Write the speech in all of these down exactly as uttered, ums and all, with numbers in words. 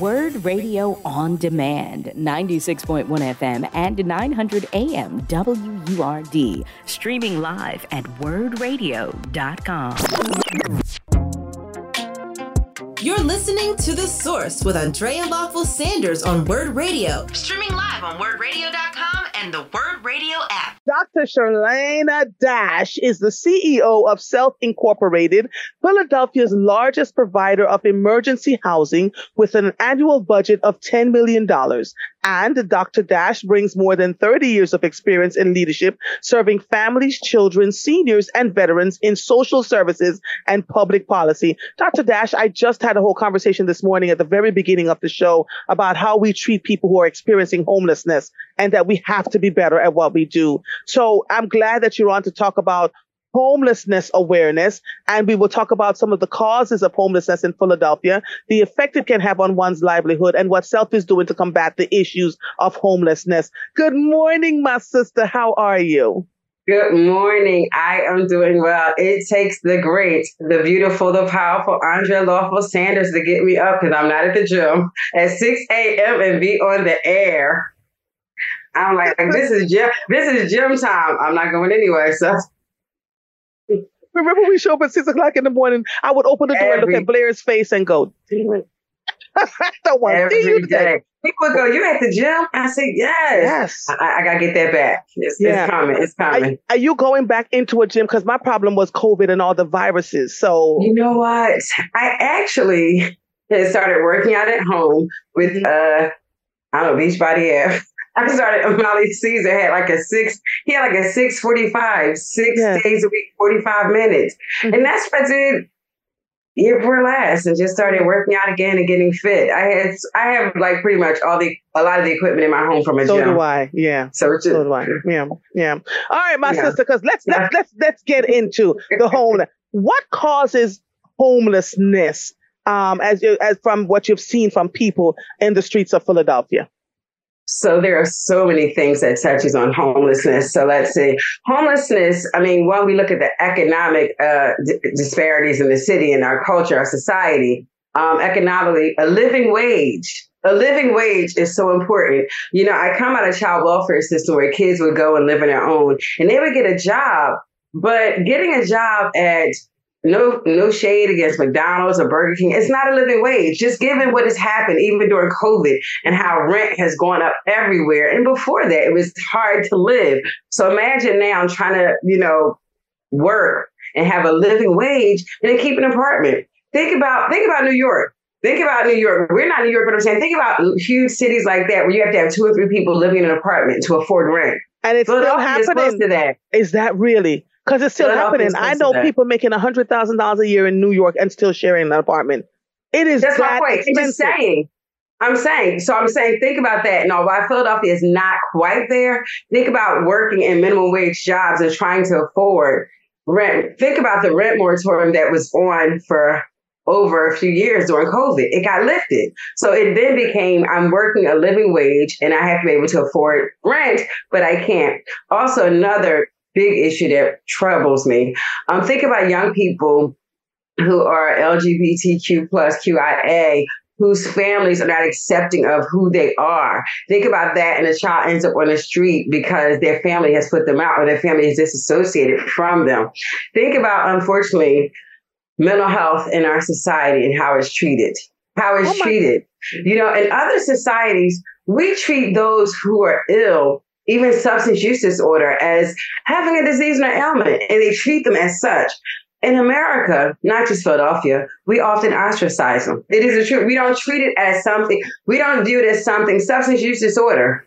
WURD Radio On Demand, ninety-six point one F M and nine hundred A M W U R D. Streaming live at word radio dot com. You're listening to The Source with Andrea Lawful-Sanders on WURD Radio. Streaming live on word radio dot com and the WURD Radio app. Doctor Shirlana Dash is the C E O of Self Incorporated, Philadelphia's largest provider of emergency housing, with an annual budget of ten million dollars. And Doctor Dash brings more than thirty years of experience in leadership, serving families, children, seniors, and veterans in social services and public policy. Doctor Dash, I just had a whole conversation this morning at the very beginning of the show about how we treat people who are experiencing homelessness and that we have to be better at what we do. So I'm glad that you're on to talk about homelessness awareness, and we will talk about some of the causes of homelessness in Philadelphia, the effect it can have on one's livelihood, and what SELF is doing to combat the issues of homelessness. Good morning, my sister. How are you? Good morning. I am doing well. It takes the great, the beautiful, the powerful Andrea Lawful-Sanders to get me up, because I'm not at the gym, at six a.m. and be on the air. I'm like, this is gym, this is gym time. I'm not going anywhere, so... Remember, we show up at six o'clock in the morning. I would open the door every, and look at Blair's face and go, don't want every to you day. People go, you at the gym? I say, yes. yes. I, I got to get that back. It's, yeah. it's coming. It's coming. Are, are you going back into a gym? Because my problem was COVID and all the viruses. So, you know what? I actually started working out at home with, uh, I don't know, Beachbody app. I started, Molly Caesar had like a six, he had like a six forty-five, six yeah. days a week, forty-five minutes. Mm-hmm. And that's what I did year before last, and just started working out again and getting fit. I had, I have like pretty much all the, a lot of the equipment in my home from a so gym. So do I, yeah. So, just, so do I, yeah, yeah. All right, my yeah. sister, because let's, let's, let's, let's get into the homeless. What causes homelessness um, as you, as from what you've seen from people in the streets of Philadelphia? So there are so many things that touches on homelessness. So let's see. Homelessness, I mean, when we look at the economic uh, d- disparities in the city, in our culture, our society, um, economically, a living wage, a living wage is so important. You know, I come out of child welfare system where kids would go and live on their own and they would get a job, but getting a job at No, no shade against McDonald's or Burger King. It's not a living wage. Just given what has happened, even during COVID, and how rent has gone up everywhere. And before that, it was hard to live. So imagine now I'm trying to, you know, work and have a living wage and then keep an apartment. Think about, think about New York. Think about New York. We're not New York, but I'm saying think about huge cities like that where you have to have two or three people living in an apartment to afford rent. And it's still happening. To that. Is that really? Because it's still happening. I know people making one hundred thousand dollars a year in New York and still sharing an apartment. It is That's that my point. Expensive. I'm just saying. I'm saying. So I'm saying, think about that. No, why Philadelphia is not quite there. Think about working in minimum wage jobs and trying to afford rent. Think about the rent moratorium that was on for over a few years during COVID. It got lifted. So it then became, I'm working a living wage and I have to be able to afford rent, but I can't. Also, another big issue that troubles me. Um, think about young people who are L G B T Q plus Q I A, whose families are not accepting of who they are. Think about that, and a child ends up on the street because their family has put them out or their family is disassociated from them. Think about, unfortunately, mental health in our society and how it's treated. How it's oh my- treated. You know, in other societies, we treat those who are ill, even substance use disorder, as having a disease or ailment, and they treat them as such. In America, not just Philadelphia, we often ostracize them. It is the truth. We don't treat it as something. We don't view it as something. Substance use disorder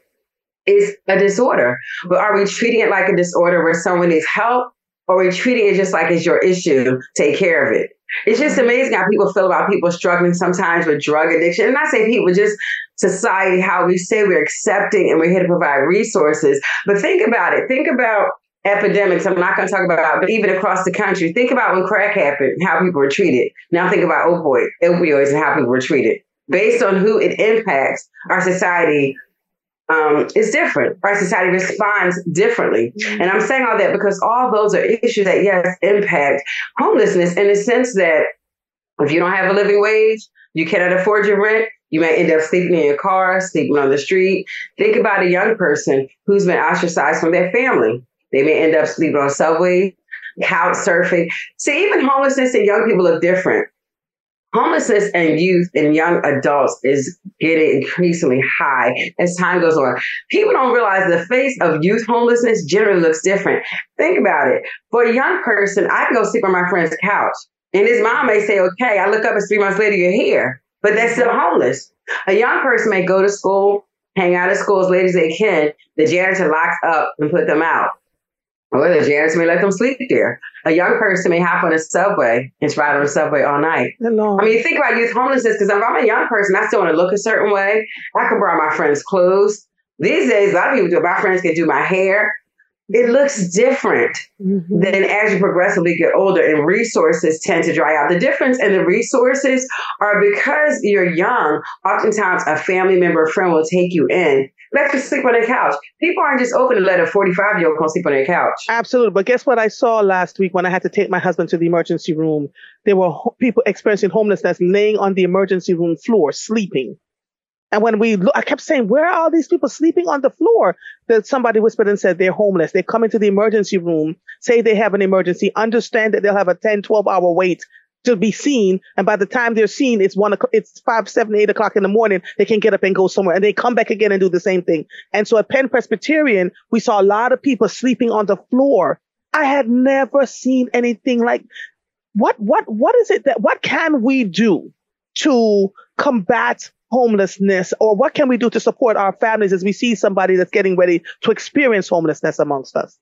is a disorder. But are we treating it like a disorder where someone needs help, or are we treating it just like it's your issue? Take care of it. It's just amazing how people feel about people struggling sometimes with drug addiction. And I say people, just society, how we say we're accepting and we're here to provide resources. But think about it. Think about epidemics. I'm not going to talk about, but even across the country. Think about when crack happened, how people were treated. Now think about opioid, opioids and how people were treated. Based on who it impacts, our society um, is different. Our society responds differently. Mm-hmm. And I'm saying all that because all those are issues that, yes, impact homelessness in the sense that if you don't have a living wage, you cannot afford your rent, You may end up sleeping in your car, sleeping on the street. Think about a young person who's been ostracized from their family. They may end up sleeping on subways, couch surfing. See, even homelessness and young people are different. Homelessness and youth and young adults is getting increasingly high as time goes on. People don't realize the face of youth homelessness generally looks different. Think about it. For a young person, I can go sleep on my friend's couch, and his mom may say, okay, I look up and three months later, you're here. But they're still homeless. A young person may go to school, hang out at school as late as they can. The janitor locks up and put them out. Or the janitor may let them sleep there. A young person may hop on a subway and ride on a subway all night. Hello. I mean, think about youth homelessness, because if I'm a young person, I still want to look a certain way. I can borrow my friend's clothes. These days, a lot of people do it. My friends can do my hair. It looks different mm-hmm. than as you progressively get older, and resources tend to dry out. The difference in the resources are because you're young, oftentimes a family member or friend will take you in. Let them sleep on their couch. People aren't just open to let a forty-five-year-old come sleep on their couch. Absolutely. But guess what I saw last week when I had to take my husband to the emergency room? There were ho- people experiencing homelessness laying on the emergency room floor, sleeping. And when we look, I kept saying, where are all these people sleeping on the floor? That somebody whispered and said, they're homeless. They come into the emergency room, say they have an emergency, understand that they'll have a ten, twelve hour wait to be seen. And by the time they're seen, it's one o'clock, it's five, seven, eight o'clock in the morning. They can get up and go somewhere, and they come back again and do the same thing. And so at Penn Presbyterian, we saw a lot of people sleeping on the floor. I had never seen anything like, what, what, what is it that, what can we do to combat homelessness, or what can we do to support our families as we see somebody that's getting ready to experience homelessness amongst us?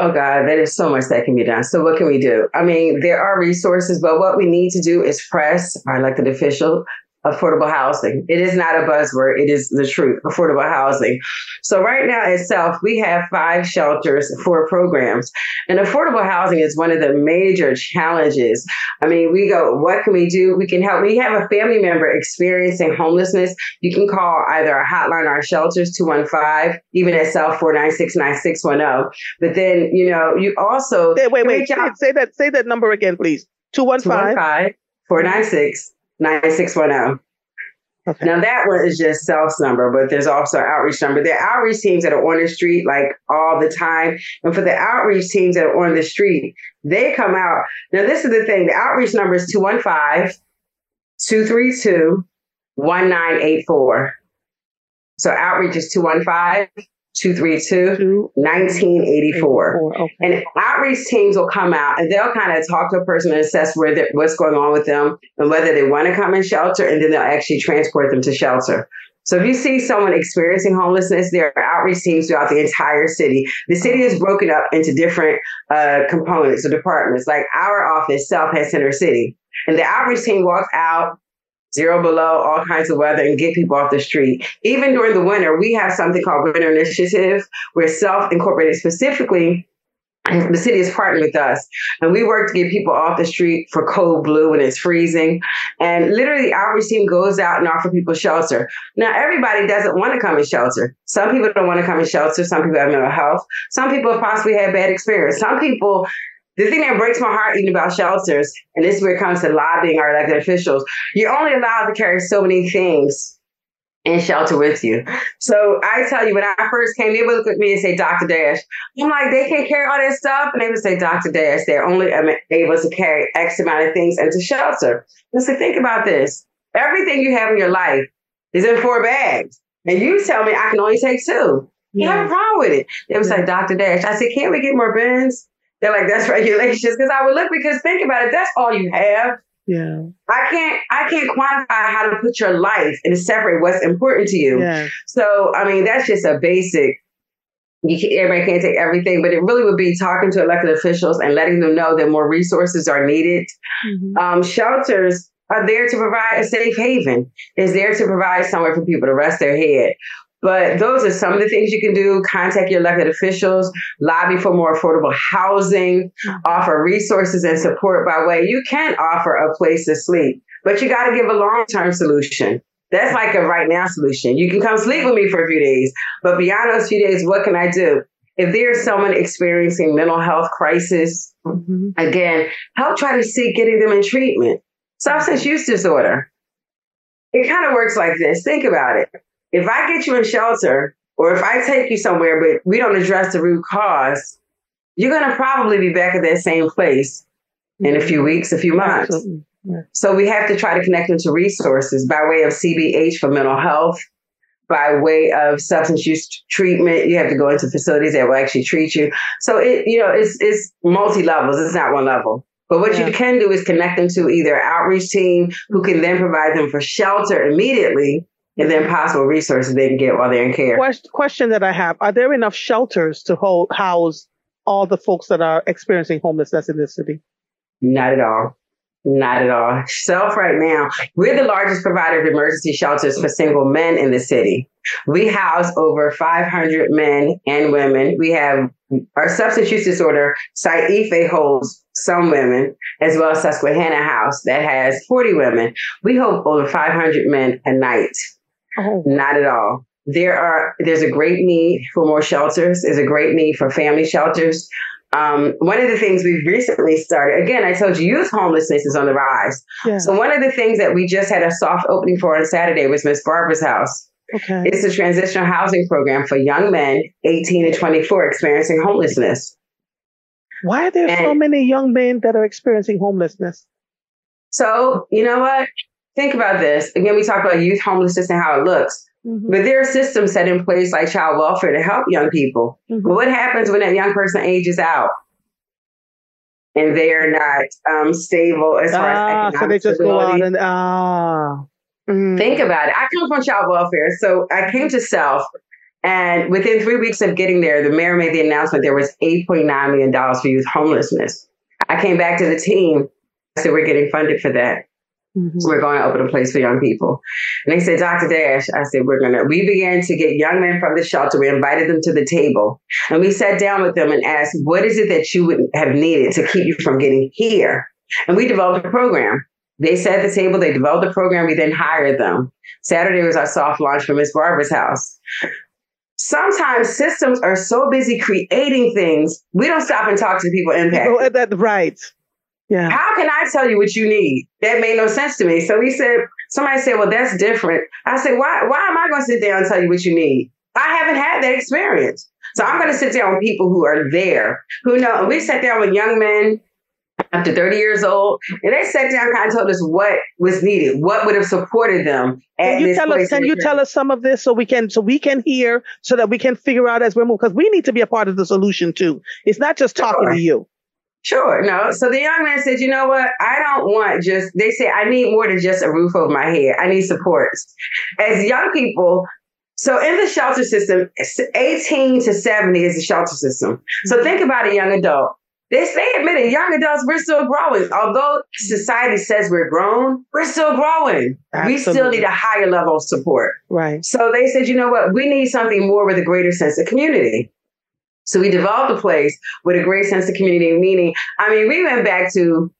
Oh God, there is so much that can be done. So what can we do? I mean, there are resources, but what we need to do is press our elected official affordable housing. It is not a buzzword. It is the truth, affordable housing. So right now itself, we have five shelters, four programs, and affordable housing is one of the major challenges. I mean, we go, what can we do? We can help. We have a family member experiencing homelessness. You can call either our hotline or our shelters, two one five, even at self four nine six, nine six one zero. But then, you know, you also... Wait, wait, wait. Say that, say that number again, please. two one five, four nine six nine six one zero. Okay. Now that one is just self's number, but there's also an outreach number. There are outreach teams that are on the street like all the time. And for the outreach teams that are on the street, they come out. Now this is the thing. The outreach number is two one five, two three two, one nine eight four. So outreach is two one five, two three two, nineteen eighty-four. Okay. And outreach teams will come out and they'll kind of talk to a person and assess where they're, what's going on with them and whether they want to come in shelter, and then they'll actually transport them to shelter. So if you see someone experiencing homelessness, there are outreach teams throughout the entire city. The city is broken up into different uh, components or departments. Like our office, Self, has Center City. And the outreach team walks out, zero below, all kinds of weather, and get people off the street. Even during the winter, we have something called Winter Initiative, where Self Incorporated specifically, the city is partnering with us. And we work to get people off the street for cold blue when it's freezing. And literally our team goes out and offers people shelter. Now, everybody doesn't want to come in shelter. Some people don't want to come in shelter. Some people have mental health. Some people have possibly had bad experience. Some people... The thing that breaks my heart even about shelters, and this is where it comes to lobbying our elected officials, you're only allowed to carry so many things in shelter with you. So I tell you, when I first came, they would look at me and say, Doctor Dash. I'm like, they can't carry all that stuff? And they would say, Doctor Dash, they're only able to carry X amount of things into shelter. And so think about this. Everything you have in your life is in four bags. And you tell me I can only take two. You yeah. have a problem with it. They would yeah. say, Doctor Dash. I said, can't we get more bins? They're like, that's regulations. Because I would look, because think about it, that's all you have. Yeah. I can't I can't quantify how to put your life and separate what's important to you. Yeah. So, I mean, that's just a basic. You can, everybody can't take everything, but it really would be talking to elected officials and letting them know that more resources are needed. Mm-hmm. Um, shelters are there to provide a safe haven. It's there to provide somewhere for people to rest their head. But those are some of the things you can do. Contact your elected officials, lobby for more affordable housing, offer resources and support by way. You can offer a place to sleep, but you got to give a long-term solution. That's like a right now solution. You can come sleep with me for a few days, but beyond those few days, what can I do? If there's someone experiencing mental health crisis, mm-hmm. again, help try to seek getting them in treatment. Substance use disorder. it kind of works like this. Think about it. If I get you in shelter or if I take you somewhere, but we don't address the root cause, you're going to probably be back at that same place in a few weeks, a few months. Absolutely. Yeah. So we have to try to connect them to resources by way of C B H for mental health, by way of substance use treatment. You have to go into facilities that will actually treat you. So it, you know, it's it's multi-levels. It's not one level. But what yeah. you can do is connect them to either an outreach team who can then provide them for shelter immediately and then possible resources they can get while they're in care. Question that I have, are there enough shelters to hold, house all the folks that are experiencing homelessness in this city? Not at all. Not at all. Self right now, we're the largest provider of emergency shelters for single men in the city. We house over five hundred men and women. We have our substance use disorder, Saife holds some women, as well as Susquehanna House that has forty women. We hold over five hundred men a night. Oh. Not at all. There are, there's a great need for more shelters. There's a great need for family shelters. Um, one of the things we've recently started, again, I told you, youth homelessness is on the rise. Yeah. So one of the things that we just had a soft opening for on Saturday was Miss Barbara's house. Okay. It's a transitional housing program for young men, eighteen to twenty-four, experiencing homelessness. Why are there and so many young men that are experiencing homelessness? So, you know what? Think about this. Again, we talk about youth homelessness and how it looks. Mm-hmm. But there are systems set in place like child welfare to help young people. Mm-hmm. But what happens when that young person ages out and they are not um, stable as ah, far as economic so they just stability? Go out and ah. Mm. Think about it. I come from child welfare, so I came to Self, and within three weeks of getting there, the mayor made the announcement there was eight point nine million dollars for youth homelessness. I came back to the team. I said, we're getting funded for that. Mm-hmm. We're going to open a place for young people. And they said, Doctor Dash, I said, we're going to, we began to get young men from the shelter. We invited them to the table and we sat down with them and asked, what is it that you would have needed to keep you from getting here? And we developed a program. They sat at the table, they developed the program. We then hired them. Saturday was our soft launch for Miss Barbara's house. Sometimes systems are so busy creating things. We don't stop and talk to people impacted. That's right. Yeah. How can I tell you what you need? That made no sense to me. So we said, somebody said, well, that's different. I said, why, why am I going to sit down and tell you what you need? I haven't had that experience. So I'm going to sit down with people who are there, who know. And we sat down with young men up to thirty years old, and they sat down and kind of told us what was needed, what would have supported them. At can you, this tell, us, can you tell us some of this so we can so we can hear, so that we can figure out as we move? Because we need to be a part of the solution, too. It's not just talking sure. to you. Sure. No. So the young man said, you know what? I don't want just, they say, I need more than just a roof over my head. I need supports. As young people, so in the shelter system, eighteen to seventy is the shelter system. So think about a young adult. They say, admit it, young adults, we're still growing. Although society says we're grown, we're still growing. Absolutely. We still need a higher level of support. Right. So they said, you know what? We need something more with a greater sense of community. So we developed a place with a great sense of community, meaning, I mean, we went back to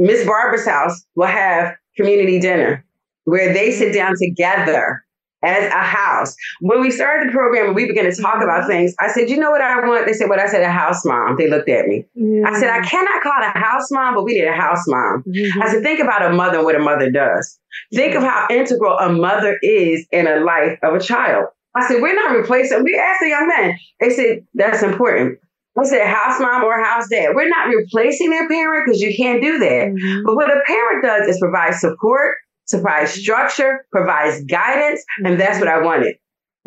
Miss Barbara's house. We'll have community dinner where they sit down together as a house. When we started the program and we began to talk about things, I said, you know what I want? They said, what? I said, a house mom. They looked at me. Yeah. I said, I cannot call it a house mom, but we need a house mom. Mm-hmm. I said, think about a mother and what a mother does. Think of how integral a mother is in a life of a child. I said, we're not replacing. We asked the young men. They said, that's important. I said, house mom or house dad. We're not replacing their parent because you can't do that. Mm-hmm. But what a parent does is provide support, provide structure, provides guidance. Mm-hmm. And that's what I wanted.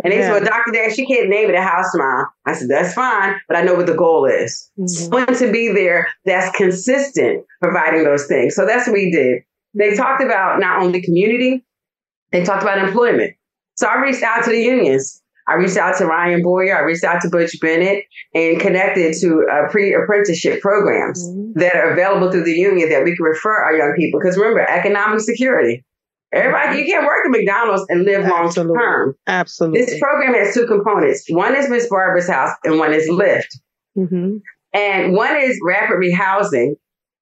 And they yeah. said, well, Doctor Dash, you can't name it a house mom. I said, that's fine. But I know what the goal is. Mm-hmm. Someone to be there that's consistent providing those things. So that's what we did. They talked about not only community, they talked about employment. So I reached out to the unions. I reached out to Ryan Boyer. I reached out to Butch Bennett and connected to uh, pre-apprenticeship programs mm-hmm. that are available through the union that we can refer our young people. Because remember, economic security. Everybody, you can't work at McDonald's and live long term. Absolutely. This program has two components. One is Miss Barbara's house and one is Lyft. Mm-hmm. And one is rapid rehousing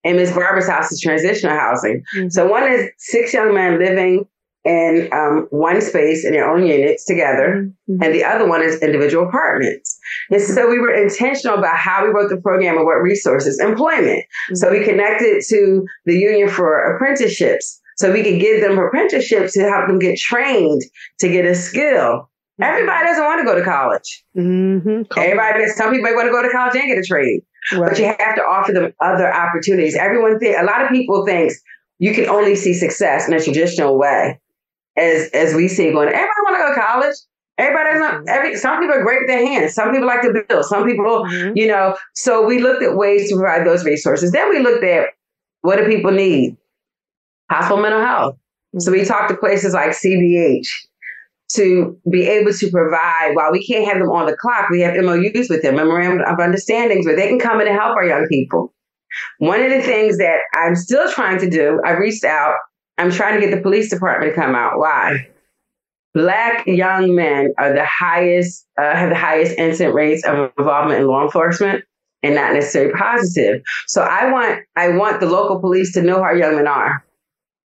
and Miss Barbara's house is transitional housing. Mm-hmm. So one is six young men living in um, one space in their own units together. Mm-hmm. And the other one is individual apartments. And so we were intentional about how we wrote the program and what resources, employment. Mm-hmm. So we connected to the union for apprenticeships. so we could give them apprenticeships to help them get trained to get a skill. Everybody doesn't want to go to college. Mm-hmm. Everybody, some people want to go to college and get a trade, right. But you have to offer them other opportunities. Everyone, th- a lot of people think you can only see success in a traditional way, as as we see going. Everybody want to go to college. Everybody doesn't. Every some people are great with their hands. Some people like to build. Some people, mm-hmm. you know. So we looked at ways to provide those resources. Then we looked at what do people need? Hospital mental health. Mm-hmm. So we talked to places like C B H. To be able to provide, while we can't have them on the clock, we have M O Us with them, memorandum of understandings, where they can come in and help our young people. One of the things that I'm still trying to do, I reached out, I'm trying to get the police department to come out. Why? Black young men are the highest, uh, have the highest incident rates of involvement in law enforcement, and not necessarily positive. So I want, I want the local police to know who our young men are.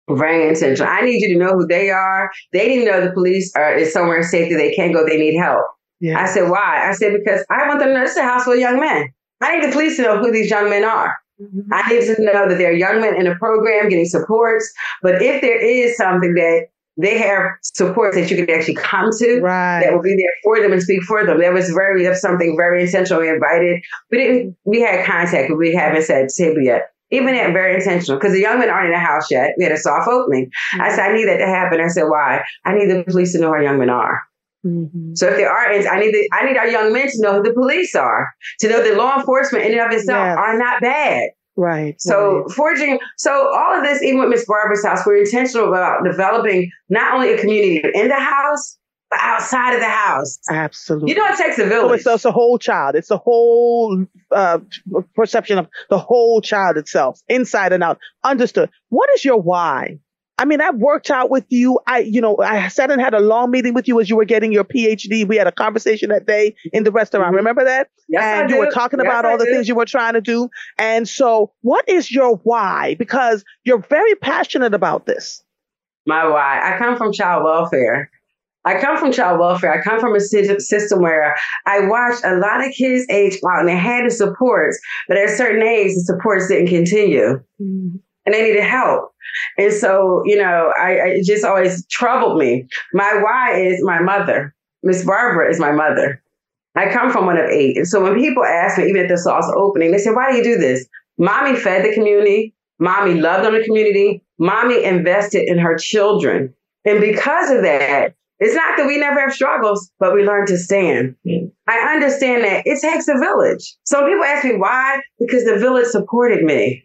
Very intentional. I need you to know who they are. They didn't know the police are is somewhere safe that they can't go. They need help. Yeah. I said, why? I said, because I want them to know this is a house full of young men. I need the police to know who these young men are. Mm-hmm. I need to know that they're young men in a program getting supports. But if there is something that they have supports that you can actually come to, right. that will be there for them and speak for them. That was very, that's something very intentional. We invited, we didn't, we had contact, but we haven't said table yet. Even at very intentional, because the young men aren't in the house yet. We had a soft opening. Mm-hmm. I said, I need that to happen. I said, why? I need the police to know who our young men are. Mm-hmm. So if there are, I need the, I need our young men to know who the police are, to know that law enforcement in and of itself yes. are not bad. Right. So right. forging, so all of this, even with Miss Barbara's house, we're intentional about developing not only a community in the house, but outside of the house. Absolutely. You know, it takes a village. Oh, it's, it's a whole child. It's a whole uh, perception of the whole child itself, inside and out. Understood. What is your why? I mean, I worked out with you. I, you know, I sat and had a long meeting with you as you were getting your P H D. We had a conversation that day in the restaurant. Mm-hmm. Remember that? Yes, and I do. You were talking yes, about I all do. The things you were trying to do. And so what is your why? Because you're very passionate about this. My why. I come from child welfare. I come from child welfare. I come from a system where I watched a lot of kids age out and they had the supports, but at a certain age, the supports didn't continue mm-hmm. and they needed help. And so, you know, I, I it just always troubled me. My why is my mother. Miss Barbara is my mother. I come from one of eight. And so when people ask me, even at the sauce opening, they say, why do you do this? Mommy fed the community. Mommy loved on the community. Mommy invested in her children. And because of that, it's not that we never have struggles, but we learn to stand. Mm-hmm. I understand that it takes a village. So people ask me why, because the village supported me.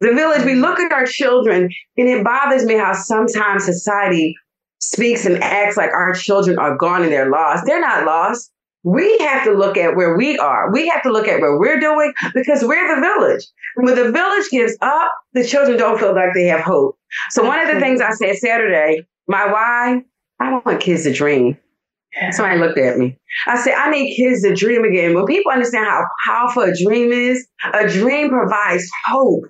The village, we look at our children and it bothers me how sometimes society speaks and acts like our children are gone and they're lost. They're not lost. We have to look at where we are. We have to look at what we're doing because we're the village. When the village gives up, the children don't feel like they have hope. So one of the things I said Saturday, my why, I want kids to dream. Somebody looked at me. I said, I need kids to dream again. When people understand how powerful a dream is, a dream provides hope.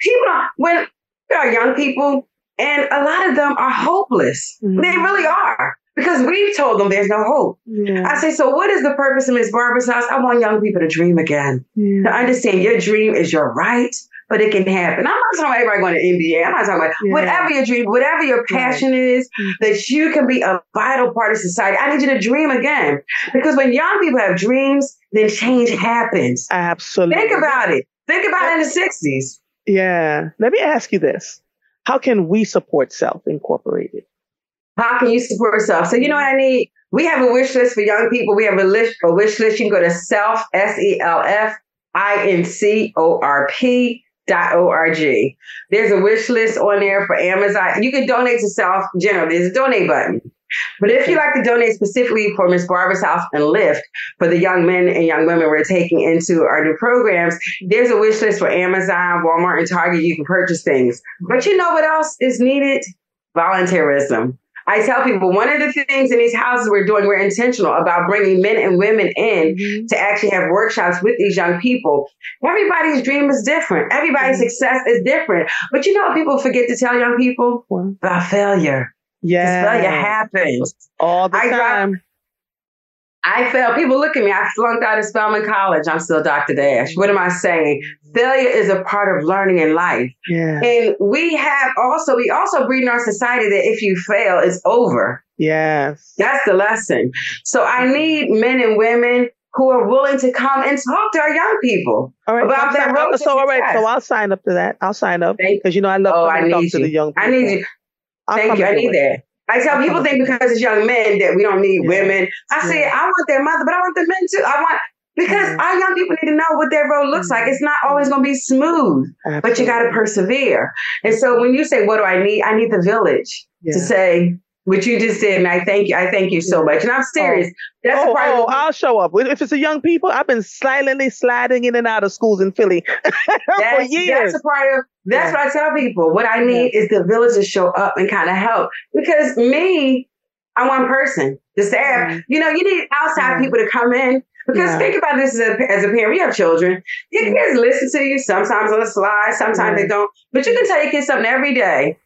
People don't, when there are young people, and a lot of them are hopeless. Mm-hmm. They really are, because we've told them there's no hope. Yeah. I say, so what is the purpose of Miss Barbara's house? I want young people to dream again. Yeah. To understand your dream is your right, but it can happen. I'm not talking about everybody going to N B A. I'm not talking about yeah. whatever your dream, whatever your passion right. is, that you can be a vital part of society. I need you to dream again. Because when young people have dreams, then change happens. Absolutely. Think about it. Think about yeah. it in the sixties. Yeah. Let me ask you this. How can we support Self Incorporated? How can you support yourself? So you know what I need? We have a wish list for young people. We have a, list, a wish list. You can go to self, S E L F I N C O R P dot O R G. There's a wish list on there for Amazon. You can donate to Self generally. There's a donate button. But if you'd like to donate specifically for Miss Barbara's house and Lyft for the young men and young women we're taking into our new programs, there's a wish list for Amazon, Walmart, and Target. You can purchase things. But you know what else is needed? Volunteerism. I tell people one of the things in these houses we're doing, we're intentional about bringing men and women in mm-hmm. to actually have workshops with these young people. Everybody's dream is different. Everybody's mm-hmm. success is different. But you know what people forget to tell young people? What? About failure. Yeah. Failure happens. All the I time. Drive, I failed. People look at me. I flunked out of Spelman College. I'm still Doctor Dash. What am I saying? Failure is a part of learning in life. Yeah. And we have also, we also breed in our society that if you fail, it's over. Yes. That's the lesson. So I need men and women who are willing to come and talk to our young people all right, about so that road. So, all right. Success. So I'll sign up to that. I'll sign up because, you know, I love oh, coming I talk you. to the young people. I need you. I'll Thank you. I need it. that. I tell people think because it's young men that we don't need yeah. women. I yeah. say, I want their mother, but I want the men too. I want, because mm-hmm. our young people need to know what their road looks mm-hmm. like. It's not always going to be smooth, Absolutely. but you got to persevere. And so when you say, what do I need? I need the village yeah. to say, what you just said, and I thank you. I thank you so much. And I'm serious. Oh, That's oh, oh I'll show up. If it's a young people, I've been silently sliding in and out of schools in Philly for years. That's a part of, that's yeah. what I tell people. What I need yeah. is the village to show up and kind of help. Because me, I'm one person. The staff, mm-hmm. you know, you need outside yeah. people to come in. Because yeah. think about this as a, as a parent. You have children. Your mm-hmm. kids listen to you sometimes on the slide, sometimes mm-hmm. they don't. But you can tell your kids something every day.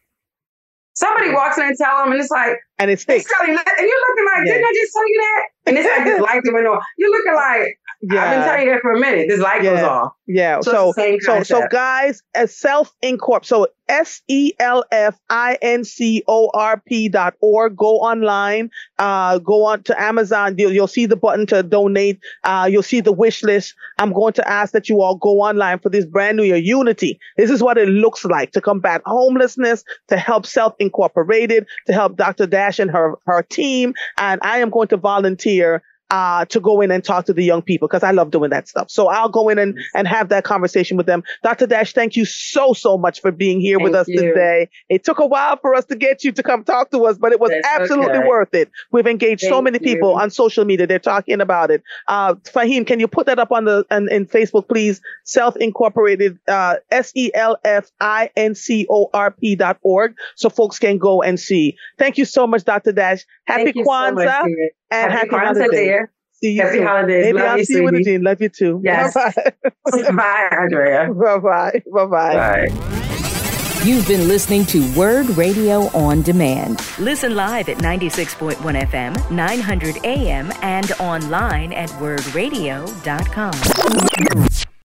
Somebody walks in and tell them, and it's like, and it's sticks. And you're looking like, yeah. didn't I just tell you that? And it's like, this light went off. You're looking like, yeah. I've been telling you that for a minute. This light yeah. goes off. Yeah. So, so, so, so guys, as Self Incorp, so S E L F I N C O R P dot org. Go online. Uh, go on to Amazon. You'll, you'll see the button to donate. Uh, you'll see the wish list. I'm going to ask that you all go online for this brand new year, Unity. This is what it looks like to combat homelessness, to help Self Incorporated, to help Doctor Dash and her, her team. And I am going to volunteer uh, to go in and talk to the young people because I love doing that stuff. So I'll go in and, and have that conversation with them. Doctor Dash, thank you so, so much for being here thank with us you. today. It took a while for us to get you to come talk to us, but it was That's absolutely okay. worth it. We've engaged thank so many you. people on social media. They're talking about it. Uh, Fahim, can you put that up on the, on, in Facebook, please? Self Incorporated, uh, S E L F I N C O R P dot org. So folks can go and see. Thank you so much, Doctor Dash. Happy Kwanzaa. So much, and happy, happy holidays. Holiday. Dear. See you happy soon. holidays. Maybe Love I'll you, see sweetie. you, Jean. Love you too. Yes. Bye-bye. Bye, Andrea. Bye-bye. Bye-bye. Bye. You've been listening to Word Radio On Demand. Listen live at ninety-six point one F M, nine hundred A M, and online at word radio dot com.